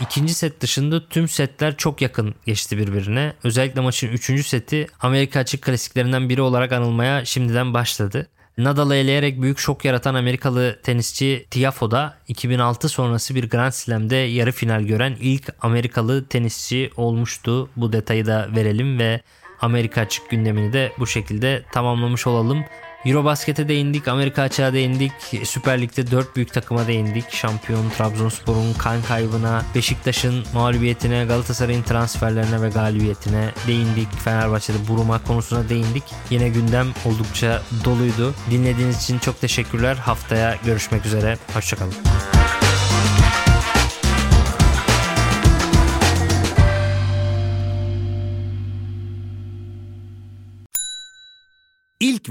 İkinci set dışında tüm setler çok yakın geçti birbirine. Özellikle maçın 3. seti Amerika Açık klasiklerinden biri olarak anılmaya şimdiden başladı. Nadal'ı eleyerek büyük şok yaratan Amerikalı tenisçi Tiafoe da 2006 sonrası bir Grand Slam'de yarı final gören ilk Amerikalı tenisçi olmuştu. Bu detayı da verelim ve Amerika Açık gündemini de bu şekilde tamamlamış olalım. Eurobasket'e değindik, Amerika Açık'a değindik, Süper Lig'de 4 büyük takıma değindik. Şampiyon Trabzonspor'un kan kaybına, Beşiktaş'ın mağlubiyetine, Galatasaray'ın transferlerine ve galibiyetine değindik. Fenerbahçe'de buruma konusuna değindik. Yine gündem oldukça doluydu. Dinlediğiniz için çok teşekkürler. Haftaya görüşmek üzere. Hoşçakalın. İlk